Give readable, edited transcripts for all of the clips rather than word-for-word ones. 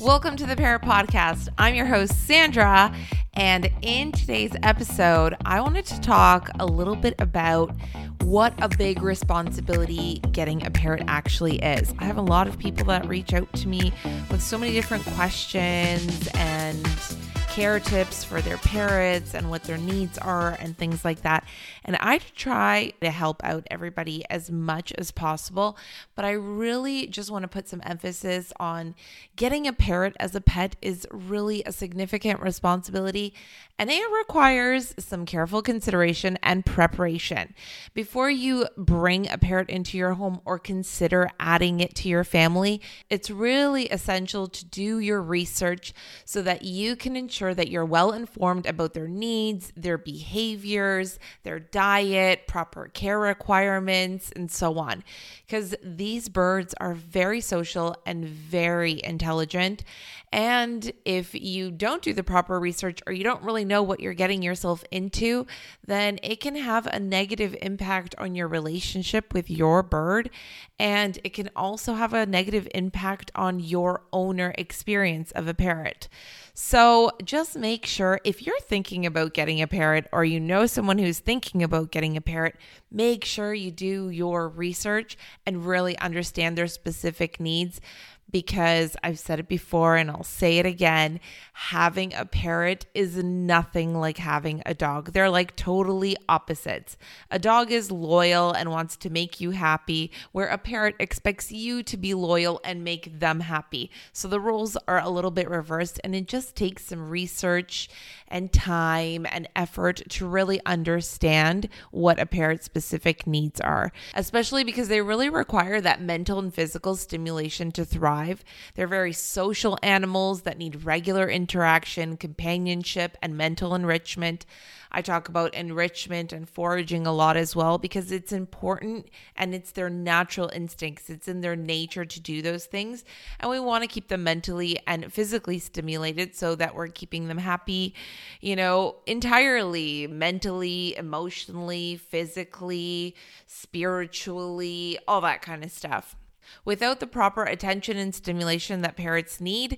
Welcome to the Parrot Podcast. I'm your host, Sandra, and in today's episode, I wanted to talk a little bit about what a big responsibility getting a parrot actually is. I have a lot of people that reach out to me with so many different questions and care tips for their parrots and what their needs are and things like that. And I try to help out everybody as much as possible, but I really just want to put some emphasis on getting a parrot as a pet is really a significant responsibility, and it requires some careful consideration and preparation. Before you bring a parrot into your home or consider adding it to your family, it's really essential to do your research so that you can ensure that you're well informed about their needs, their behaviors, their diet, proper care requirements, and so on. Because these birds are very social and very intelligent. And if you don't do the proper research or you don't really know what you're getting yourself into, then it can have a negative impact on your relationship with your bird. And it can also have a negative impact on your owner experience of a parrot. So just make sure if you're thinking about getting a parrot or you know someone who's thinking about getting a parrot, make sure you do your research and really understand their specific needs. Because I've said it before and I'll say it again, having a parrot is nothing like having a dog. They're like totally opposites. A dog is loyal and wants to make you happy, where a parrot expects you to be loyal and make them happy. So the roles are a little bit reversed, and it just takes some research and time and effort to really understand what a parrot's specific needs are, especially because they really require that mental and physical stimulation to thrive. They're very social animals that need regular interaction, companionship, and mental enrichment. I talk about enrichment and foraging a lot as well because it's important and it's their natural instincts. It's in their nature to do those things. And we want to keep them mentally and physically stimulated so that we're keeping them happy, entirely, mentally, emotionally, physically, spiritually, all that kind of stuff. Without the proper attention and stimulation that parrots need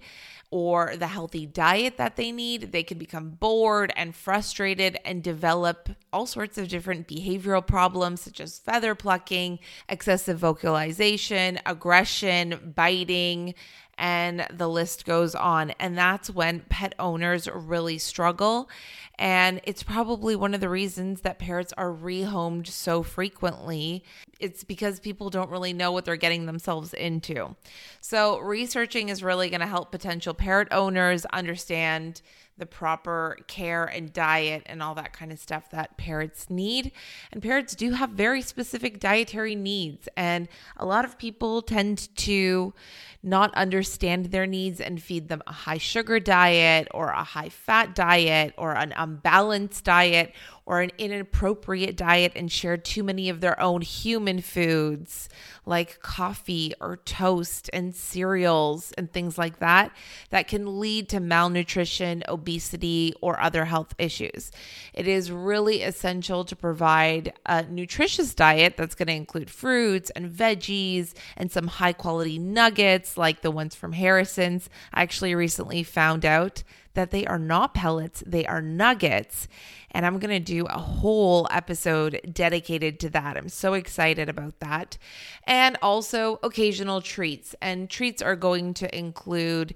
or the healthy diet that they need, they can become bored and frustrated and develop all sorts of different behavioral problems such as feather plucking, excessive vocalization, aggression, biting, and the list goes on. And that's when pet owners really struggle. And it's probably one of the reasons that parrots are rehomed so frequently. It's because people don't really know what they're getting themselves into. So researching is really going to help potential parrot owners understand the proper care and diet and all that kind of stuff that parrots need. And parrots do have very specific dietary needs. And a lot of people tend to not understand their needs and feed them a high sugar diet or a high fat diet or an unbalanced diet or an inappropriate diet and share too many of their own human foods like coffee or toast and cereals and things like that, that can lead to malnutrition, obesity, or other health issues. It is really essential to provide a nutritious diet that's going to include fruits and veggies and some high quality nuggets like the ones from Harrison's. I actually recently found out that they are not pellets, they are nuggets. And I'm going to do a whole episode dedicated to that. I'm so excited about that. And also occasional treats. And treats are going to include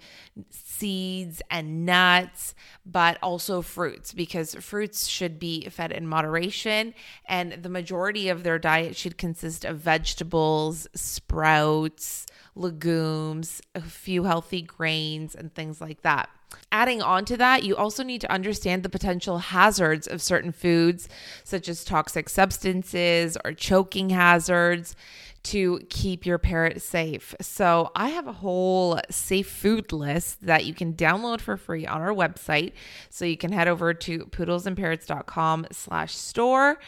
seeds and nuts, but also fruits, because fruits should be fed in moderation. And the majority of their diet should consist of vegetables, sprouts, legumes, a few healthy grains, and things like that. Adding on to that, you also need to understand the potential hazards of certain foods, such as toxic substances or choking hazards, to keep your parrot safe. So I have a whole safe food list that you can download for free on our website. So you can head over to poodlesandparrots.com/store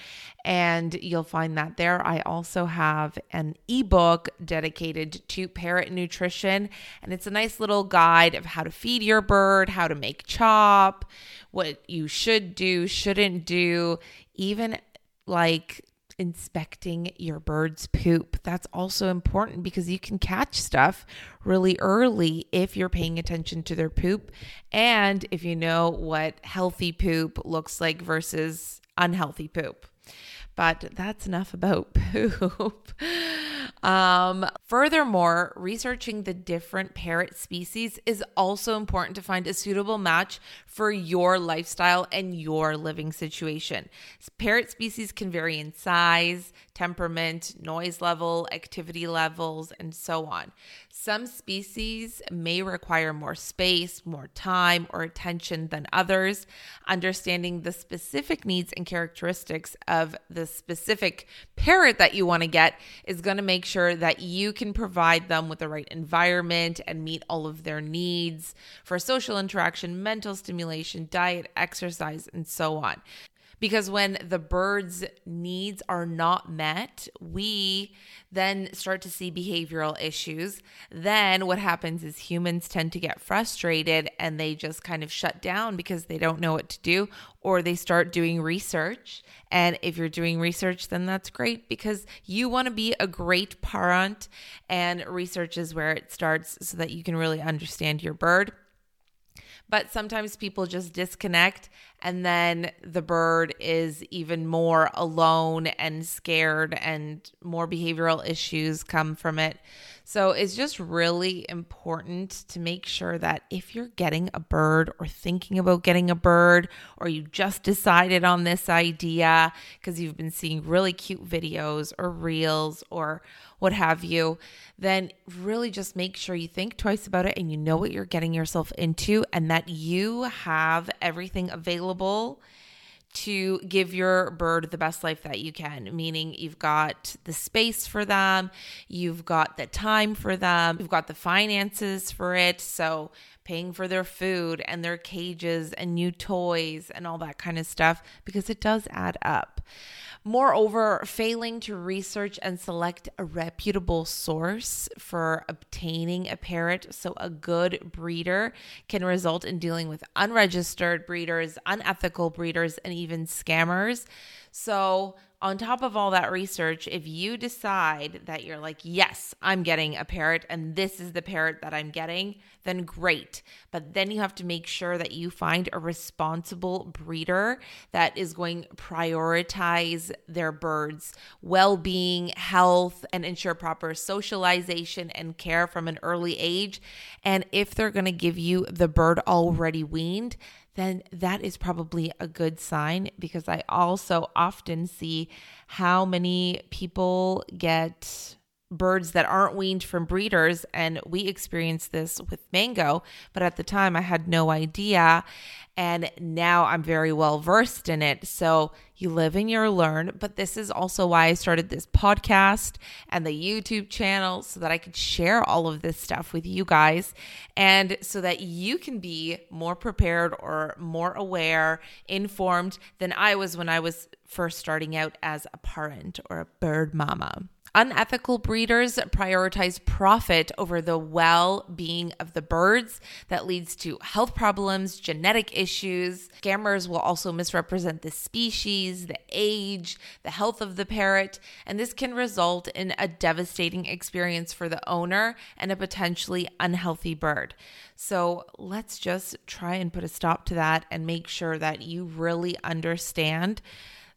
and you'll find that there. I also have an ebook dedicated to parrot nutrition, and it's a nice little guide of how to feed your bird, how to make chop, what you should do, shouldn't do, even like inspecting your bird's poop. That's also important because you can catch stuff really early if you're paying attention to their poop and if you know what healthy poop looks like versus unhealthy poop. But that's enough about poop. Furthermore, researching the different parrot species is also important to find a suitable match for your lifestyle and your living situation. Parrot species can vary in size, temperament, noise level, activity levels, and so on. Some species may require more space, more time, or attention than others. Understanding the specific needs and characteristics of the specific parrot that you want to get is going to make sure that you can provide them with the right environment and meet all of their needs for social interaction, mental stimulation, diet, exercise, and so on. Because when the bird's needs are not met, we then start to see behavioral issues. Then what happens is humans tend to get frustrated and they just kind of shut down because they don't know what to do, or they start doing research. And if you're doing research, then that's great because you want to be a great parent, and research is where it starts so that you can really understand your bird. But sometimes people just disconnect and then the bird is even more alone and scared and more behavioral issues come from it. So it's just really important to make sure that if you're getting a bird or thinking about getting a bird, or you just decided on this idea because you've been seeing really cute videos or reels or what have you, then really just make sure you think twice about it and you know what you're getting yourself into, and that you have everything available to give your bird the best life that you can, meaning you've got the space for them, you've got the time for them, you've got the finances for it, so paying for their food and their cages and new toys and all that kind of stuff, because it does add up. Moreover, failing to research and select a reputable source for obtaining a parrot, so a good breeder, can result in dealing with unregistered breeders, unethical breeders, and even scammers. So on top of all that research, if you decide that you're like, yes, I'm getting a parrot and this is the parrot that I'm getting, then great. But then you have to make sure that you find a responsible breeder that is going to prioritize their bird's well-being, health, and ensure proper socialization and care from an early age. And if they're going to give you the bird already weaned, then that is probably a good sign, because I also often see how many people get birds that aren't weaned from breeders, and we experienced this with Mango, but at the time I had no idea, and now I'm very well versed in it. So you live and you learn, but this is also why I started this podcast and the YouTube channel, so that I could share all of this stuff with you guys and so that you can be more prepared or more aware, informed than I was when I was first starting out as a parent or a bird mama. Unethical breeders prioritize profit over the well-being of the birds. That leads to health problems, genetic issues. Scammers will also misrepresent the species, the age, the health of the parrot, and this can result in a devastating experience for the owner and a potentially unhealthy bird. So let's just try and put a stop to that and make sure that you really understand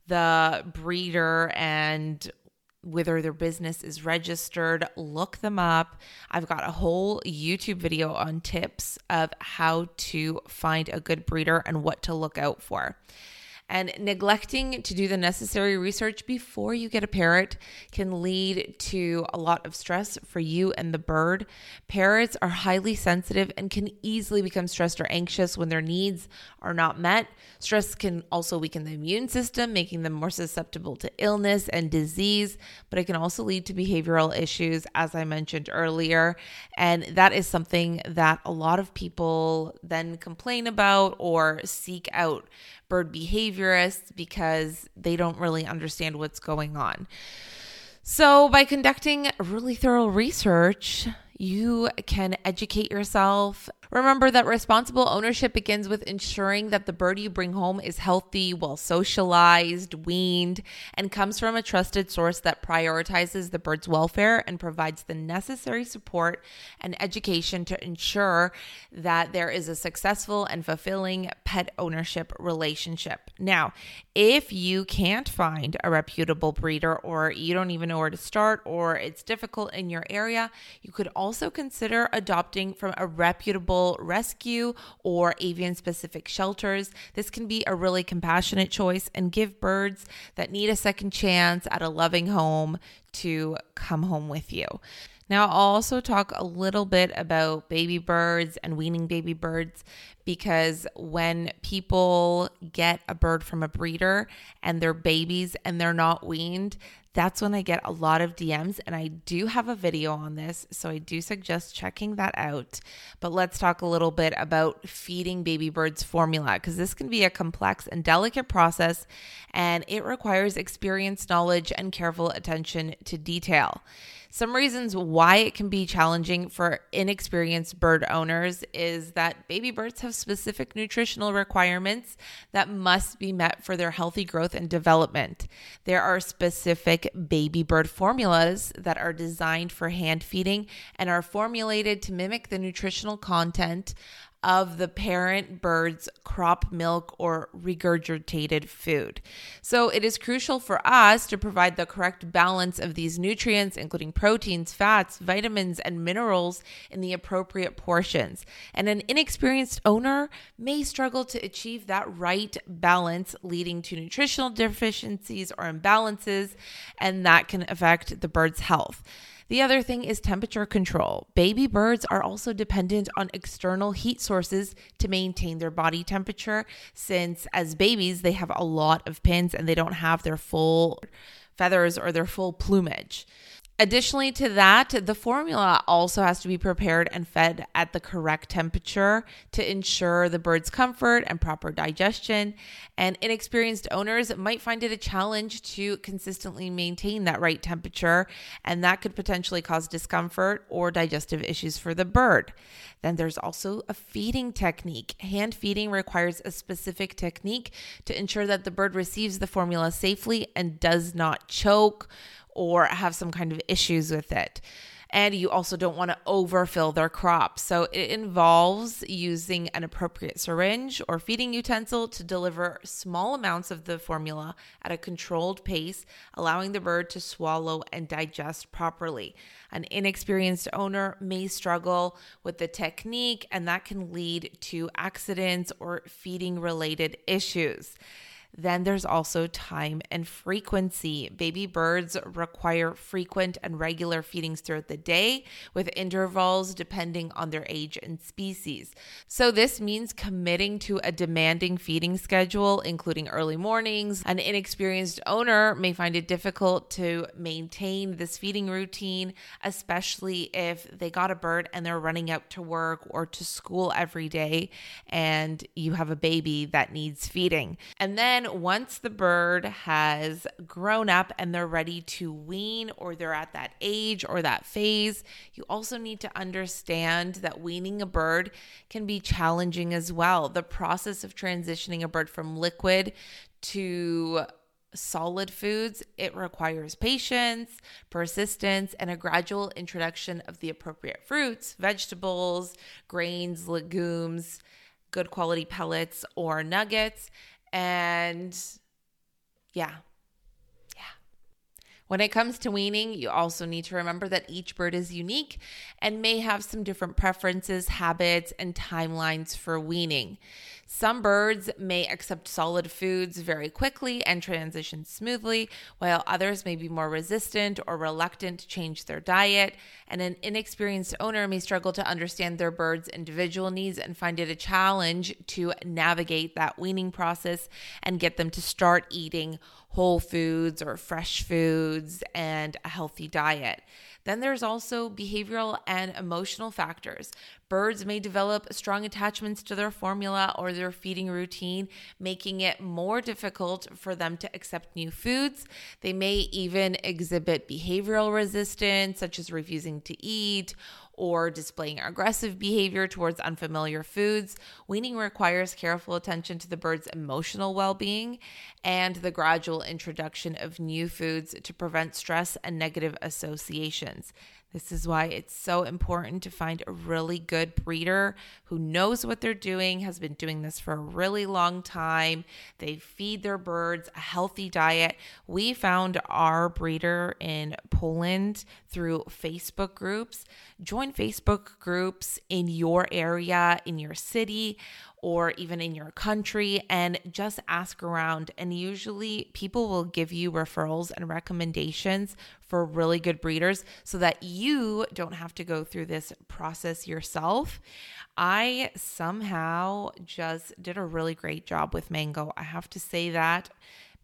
the breeder and whether their business is registered. Look them up. I've got a whole YouTube video on tips of how to find a good breeder and what to look out for. And neglecting to do the necessary research before you get a parrot can lead to a lot of stress for you and the bird. Parrots are highly sensitive and can easily become stressed or anxious when their needs are not met. Stress can also weaken the immune system, making them more susceptible to illness and disease, but it can also lead to behavioral issues, as I mentioned earlier. And that is something that a lot of people then complain about or seek out bird behaviorists because they don't really understand what's going on. So by conducting really thorough research, you can educate yourself, Remember that responsible ownership begins with ensuring that the bird you bring home is healthy, well socialized, weaned, and comes from a trusted source that prioritizes the bird's welfare and provides the necessary support and education to ensure that there is a successful and fulfilling pet ownership relationship. Now, if you can't find a reputable breeder or you don't even know where to start or it's difficult in your area, you could also consider adopting from a reputable rescue or avian-specific shelters. This can be a really compassionate choice and give birds that need a second chance at a loving home to come home with you. Now, I'll also talk a little bit about baby birds and weaning baby birds, because when people get a bird from a breeder and they're babies and they're not weaned, that's when I get a lot of DMs, and I do have a video on this, so I do suggest checking that out. But let's talk a little bit about feeding baby birds formula, because this can be a complex and delicate process, and it requires experience, knowledge, and careful attention to detail. Some reasons why it can be challenging for inexperienced bird owners is that baby birds have specific nutritional requirements that must be met for their healthy growth and development. There are specific baby bird formulas that are designed for hand feeding and are formulated to mimic the nutritional content of the parent bird's crop milk or regurgitated food. So it is crucial for us to provide the correct balance of these nutrients, including proteins, fats, vitamins, and minerals in the appropriate portions. And an inexperienced owner may struggle to achieve that right balance, leading to nutritional deficiencies or imbalances, and that can affect the bird's health. The other thing is temperature control. Baby birds are also dependent on external heat sources to maintain their body temperature, since as babies, they have a lot of pins and they don't have their full feathers or their full plumage. Additionally to that, the formula also has to be prepared and fed at the correct temperature to ensure the bird's comfort and proper digestion. And inexperienced owners might find it a challenge to consistently maintain that right temperature, and that could potentially cause discomfort or digestive issues for the bird. Then there's also a feeding technique. Hand feeding requires a specific technique to ensure that the bird receives the formula safely and does not choke or have some kind of issues with it. And you also don't want to overfill their crop. So it involves using an appropriate syringe or feeding utensil to deliver small amounts of the formula at a controlled pace, allowing the bird to swallow and digest properly. An inexperienced owner may struggle with the technique, and that can lead to accidents or feeding-related issues. Then there's also time and frequency. Baby birds require frequent and regular feedings throughout the day with intervals depending on their age and species. So this means committing to a demanding feeding schedule, including early mornings. An inexperienced owner may find it difficult to maintain this feeding routine, especially if they got a bird and they're running out to work or to school every day and you have a baby that needs feeding. And then once the bird has grown up and they're ready to wean, or they're at that age or that phase, you also need to understand that weaning a bird can be challenging as well. The process of transitioning a bird from liquid to solid foods, it requires patience, persistence, and a gradual introduction of the appropriate fruits, vegetables, grains, legumes, good quality pellets or nuggets. And when it comes to weaning, you also need to remember that each bird is unique and may have some different preferences, habits, and timelines for weaning. Some birds may accept solid foods very quickly and transition smoothly, while others may be more resistant or reluctant to change their diet. And an inexperienced owner may struggle to understand their bird's individual needs and find it a challenge to navigate that weaning process and get them to start eating whole foods or fresh foods and a healthy diet. Then there's also behavioral and emotional factors. Birds may develop strong attachments to their formula or their feeding routine, making it more difficult for them to accept new foods. They may even exhibit behavioral resistance, such as refusing to eat or displaying aggressive behavior towards unfamiliar foods. Weaning requires careful attention to the bird's emotional well-being and the gradual introduction of new foods to prevent stress and negative associations. This is why it's so important to find a really good breeder who knows what they're doing, has been doing this for a really long time. They feed their birds a healthy diet. We found our breeder in Poland through Facebook groups. Join Facebook groups in your area, in your city, or even in your country, and just ask around. And usually people will give you referrals and recommendations for really good breeders so that you don't have to go through this process yourself. I somehow just did a really great job with Mango. I have to say that,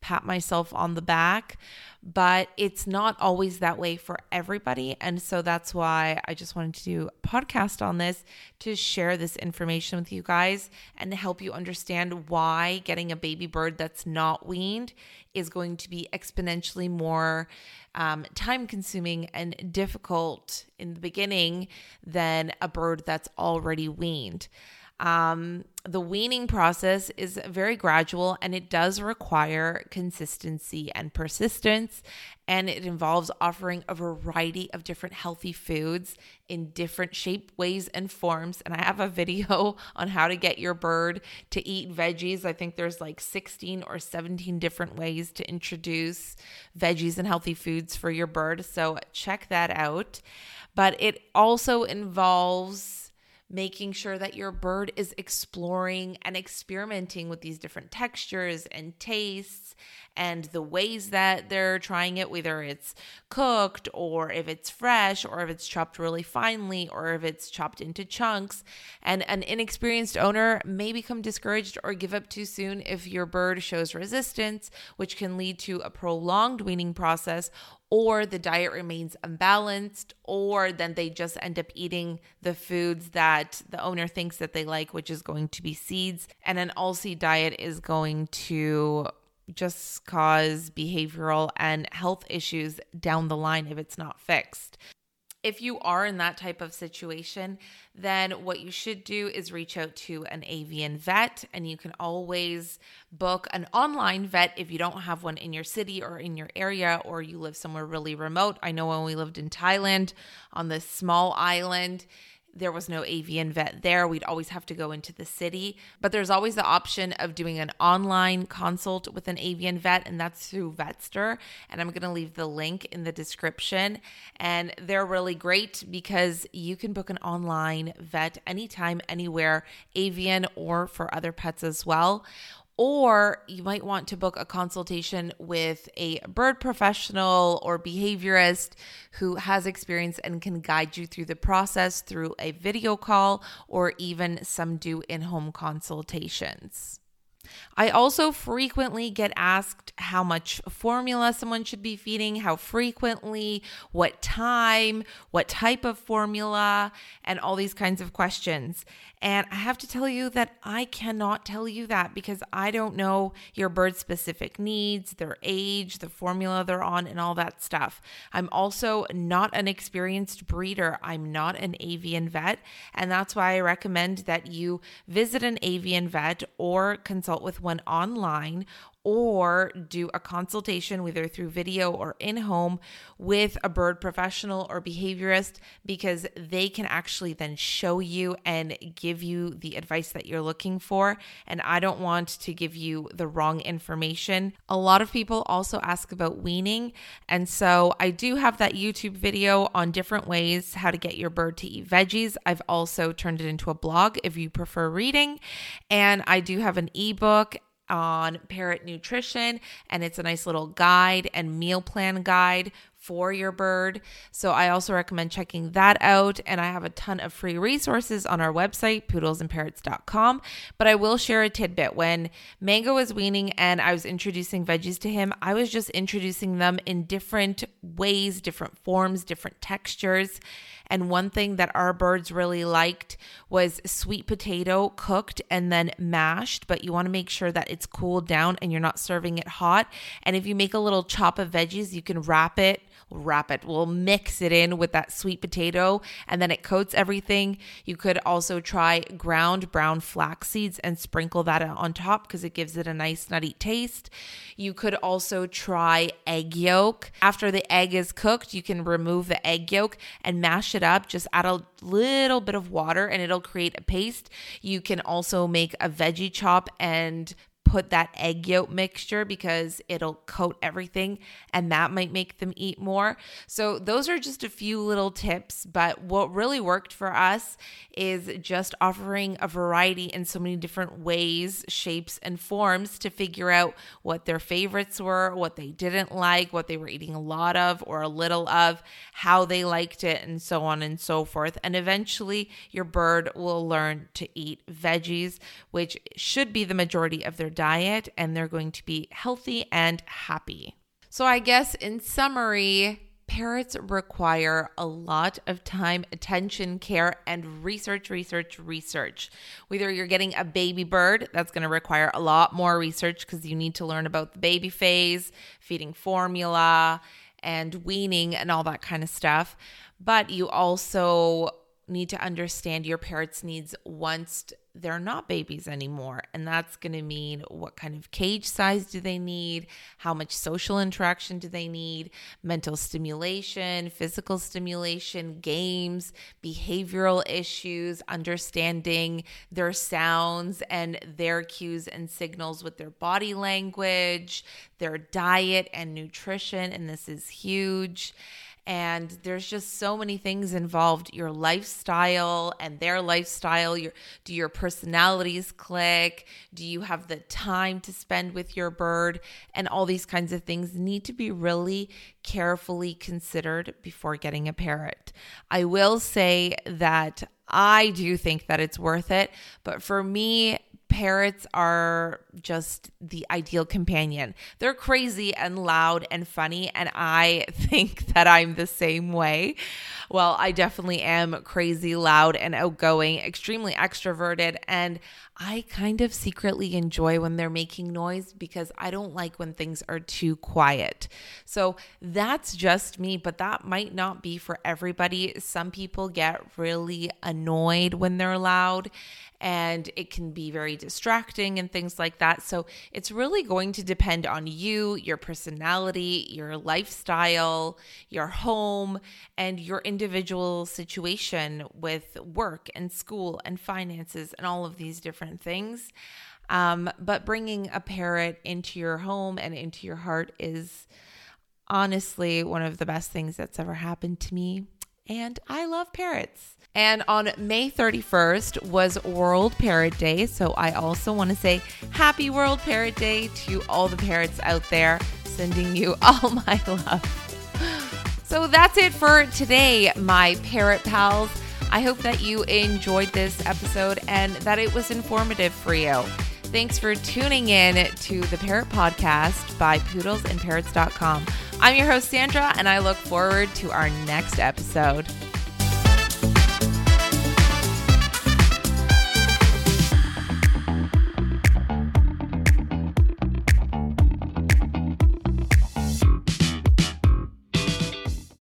pat myself on the back, but it's not always that way for everybody. And so that's why I just wanted to do a podcast on this to share this information with you guys and to help you understand why getting a baby bird that's not weaned is going to be exponentially more time-consuming and difficult in the beginning than a bird that's already weaned. The weaning process is very gradual and it does require consistency and persistence, and it involves offering a variety of different healthy foods in different shape, ways, and forms. And I have a video on how to get your bird to eat veggies. I think there's like 16 or 17 different ways to introduce veggies and healthy foods for your bird. So check that out. But it also involves making sure that your bird is exploring and experimenting with these different textures and tastes and the ways that they're trying it, whether it's cooked or if it's fresh or if it's chopped really finely or if it's chopped into chunks. And an inexperienced owner may become discouraged or give up too soon if your bird shows resistance, which can lead to a prolonged weaning process, or the diet remains unbalanced, or then they just end up eating the foods that the owner thinks that they like, which is going to be seeds. And an all-seed diet is going to just cause behavioral and health issues down the line if it's not fixed. If you are in that type of situation, then what you should do is reach out to an avian vet, and you can always book an online vet if you don't have one in your city or in your area, or you live somewhere really remote. I know when we lived in Thailand on this small island, there was no avian vet there. We'd always have to go into the city, but there's always the option of doing an online consult with an avian vet, and that's through Vetster. And I'm going to leave the link in the description. And they're really great because you can book an online vet anytime, anywhere, avian or for other pets as well. Or you might want to book a consultation with a bird professional or behaviorist who has experience and can guide you through the process through a video call, or even some do in-home consultations. I also frequently get asked how much formula someone should be feeding, how frequently, what time, what type of formula, and all these kinds of questions. And I have to tell you that I cannot tell you that because I don't know your bird's specific needs, their age, the formula they're on, and all that stuff. I'm also not an experienced breeder. I'm not an avian vet. And that's why I recommend that you visit an avian vet or consult with one online, or do a consultation whether through video or in-home with a bird professional or behaviorist, because they can actually then show you and give you the advice that you're looking for. And I don't want to give you the wrong information. A lot of people also ask about weaning. And so I do have that YouTube video on different ways how to get your bird to eat veggies. I've also turned it into a blog if you prefer reading. And I do have an ebook on parrot nutrition, and it's a nice little guide and meal plan guide for your bird. So I also recommend checking that out. And I have a ton of free resources on our website, poodlesandparrots.com. But I will share a tidbit. When Mango was weaning and I was introducing veggies to him, I was just introducing them in different ways, different forms, different textures. And one thing that our birds really liked was sweet potato cooked and then mashed, but you want to make sure that it's cooled down and you're not serving it hot. And if you make a little chop of veggies, you can we'll mix it in with that sweet potato and then it coats everything. You could also try ground brown flax seeds and sprinkle that on top because it gives it a nice nutty taste. You could also try egg yolk. After the egg is cooked, you can remove the egg yolk and mash it up. Just add a little bit of water and it'll create a paste. You can also make a veggie chop and put that egg yolk mixture because it'll coat everything and that might make them eat more. So those are just a few little tips, but what really worked for us is just offering a variety in so many different ways, shapes, and forms to figure out what their favorites were, what they didn't like, what they were eating a lot of or a little of, how they liked it, and so on and so forth. And eventually your bird will learn to eat veggies, which should be the majority of their diet, and they're going to be healthy and happy. So I guess in summary, parrots require a lot of time, attention, care, and research. Whether you're getting a baby bird, that's going to require a lot more research because you need to learn about the baby phase, feeding formula, and weaning and all that kind of stuff. But you also need to understand your parrot's needs once they're not babies anymore. And that's going to mean what kind of cage size do they need? How much social interaction do they need? Mental stimulation, physical stimulation, games, behavioral issues, understanding their sounds and their cues and signals with their body language, their diet and nutrition. And this is huge. And there's just so many things involved, your lifestyle and their lifestyle. Do your personalities click? Do you have the time to spend with your bird? And all these kinds of things need to be really carefully considered before getting a parrot. I will say that I do think that it's worth it, but for me, parrots are just the ideal companion. They're crazy and loud and funny, and I think that I'm the same way. Well, I definitely am crazy, loud, and outgoing, extremely extroverted, and I kind of secretly enjoy when they're making noise because I don't like when things are too quiet. So that's just me, but that might not be for everybody. Some people get really annoyed when they're loud, and it can be very distracting and things like that. So it's really going to depend on you, your personality, your lifestyle, your home, and your individual situation with work and school and finances and all of these different things. But bringing a parrot into your home and into your heart is honestly one of the best things that's ever happened to me. And I love parrots. And on May 31st was World Parrot Day. So I also want to say happy World Parrot Day to all the parrots out there, sending you all my love. So that's it for today, my parrot pals. I hope that you enjoyed this episode and that it was informative for you. Thanks for tuning in to The Parrot Podcast by poodlesandparrots.com. I'm your host, Sandra, and I look forward to our next episode.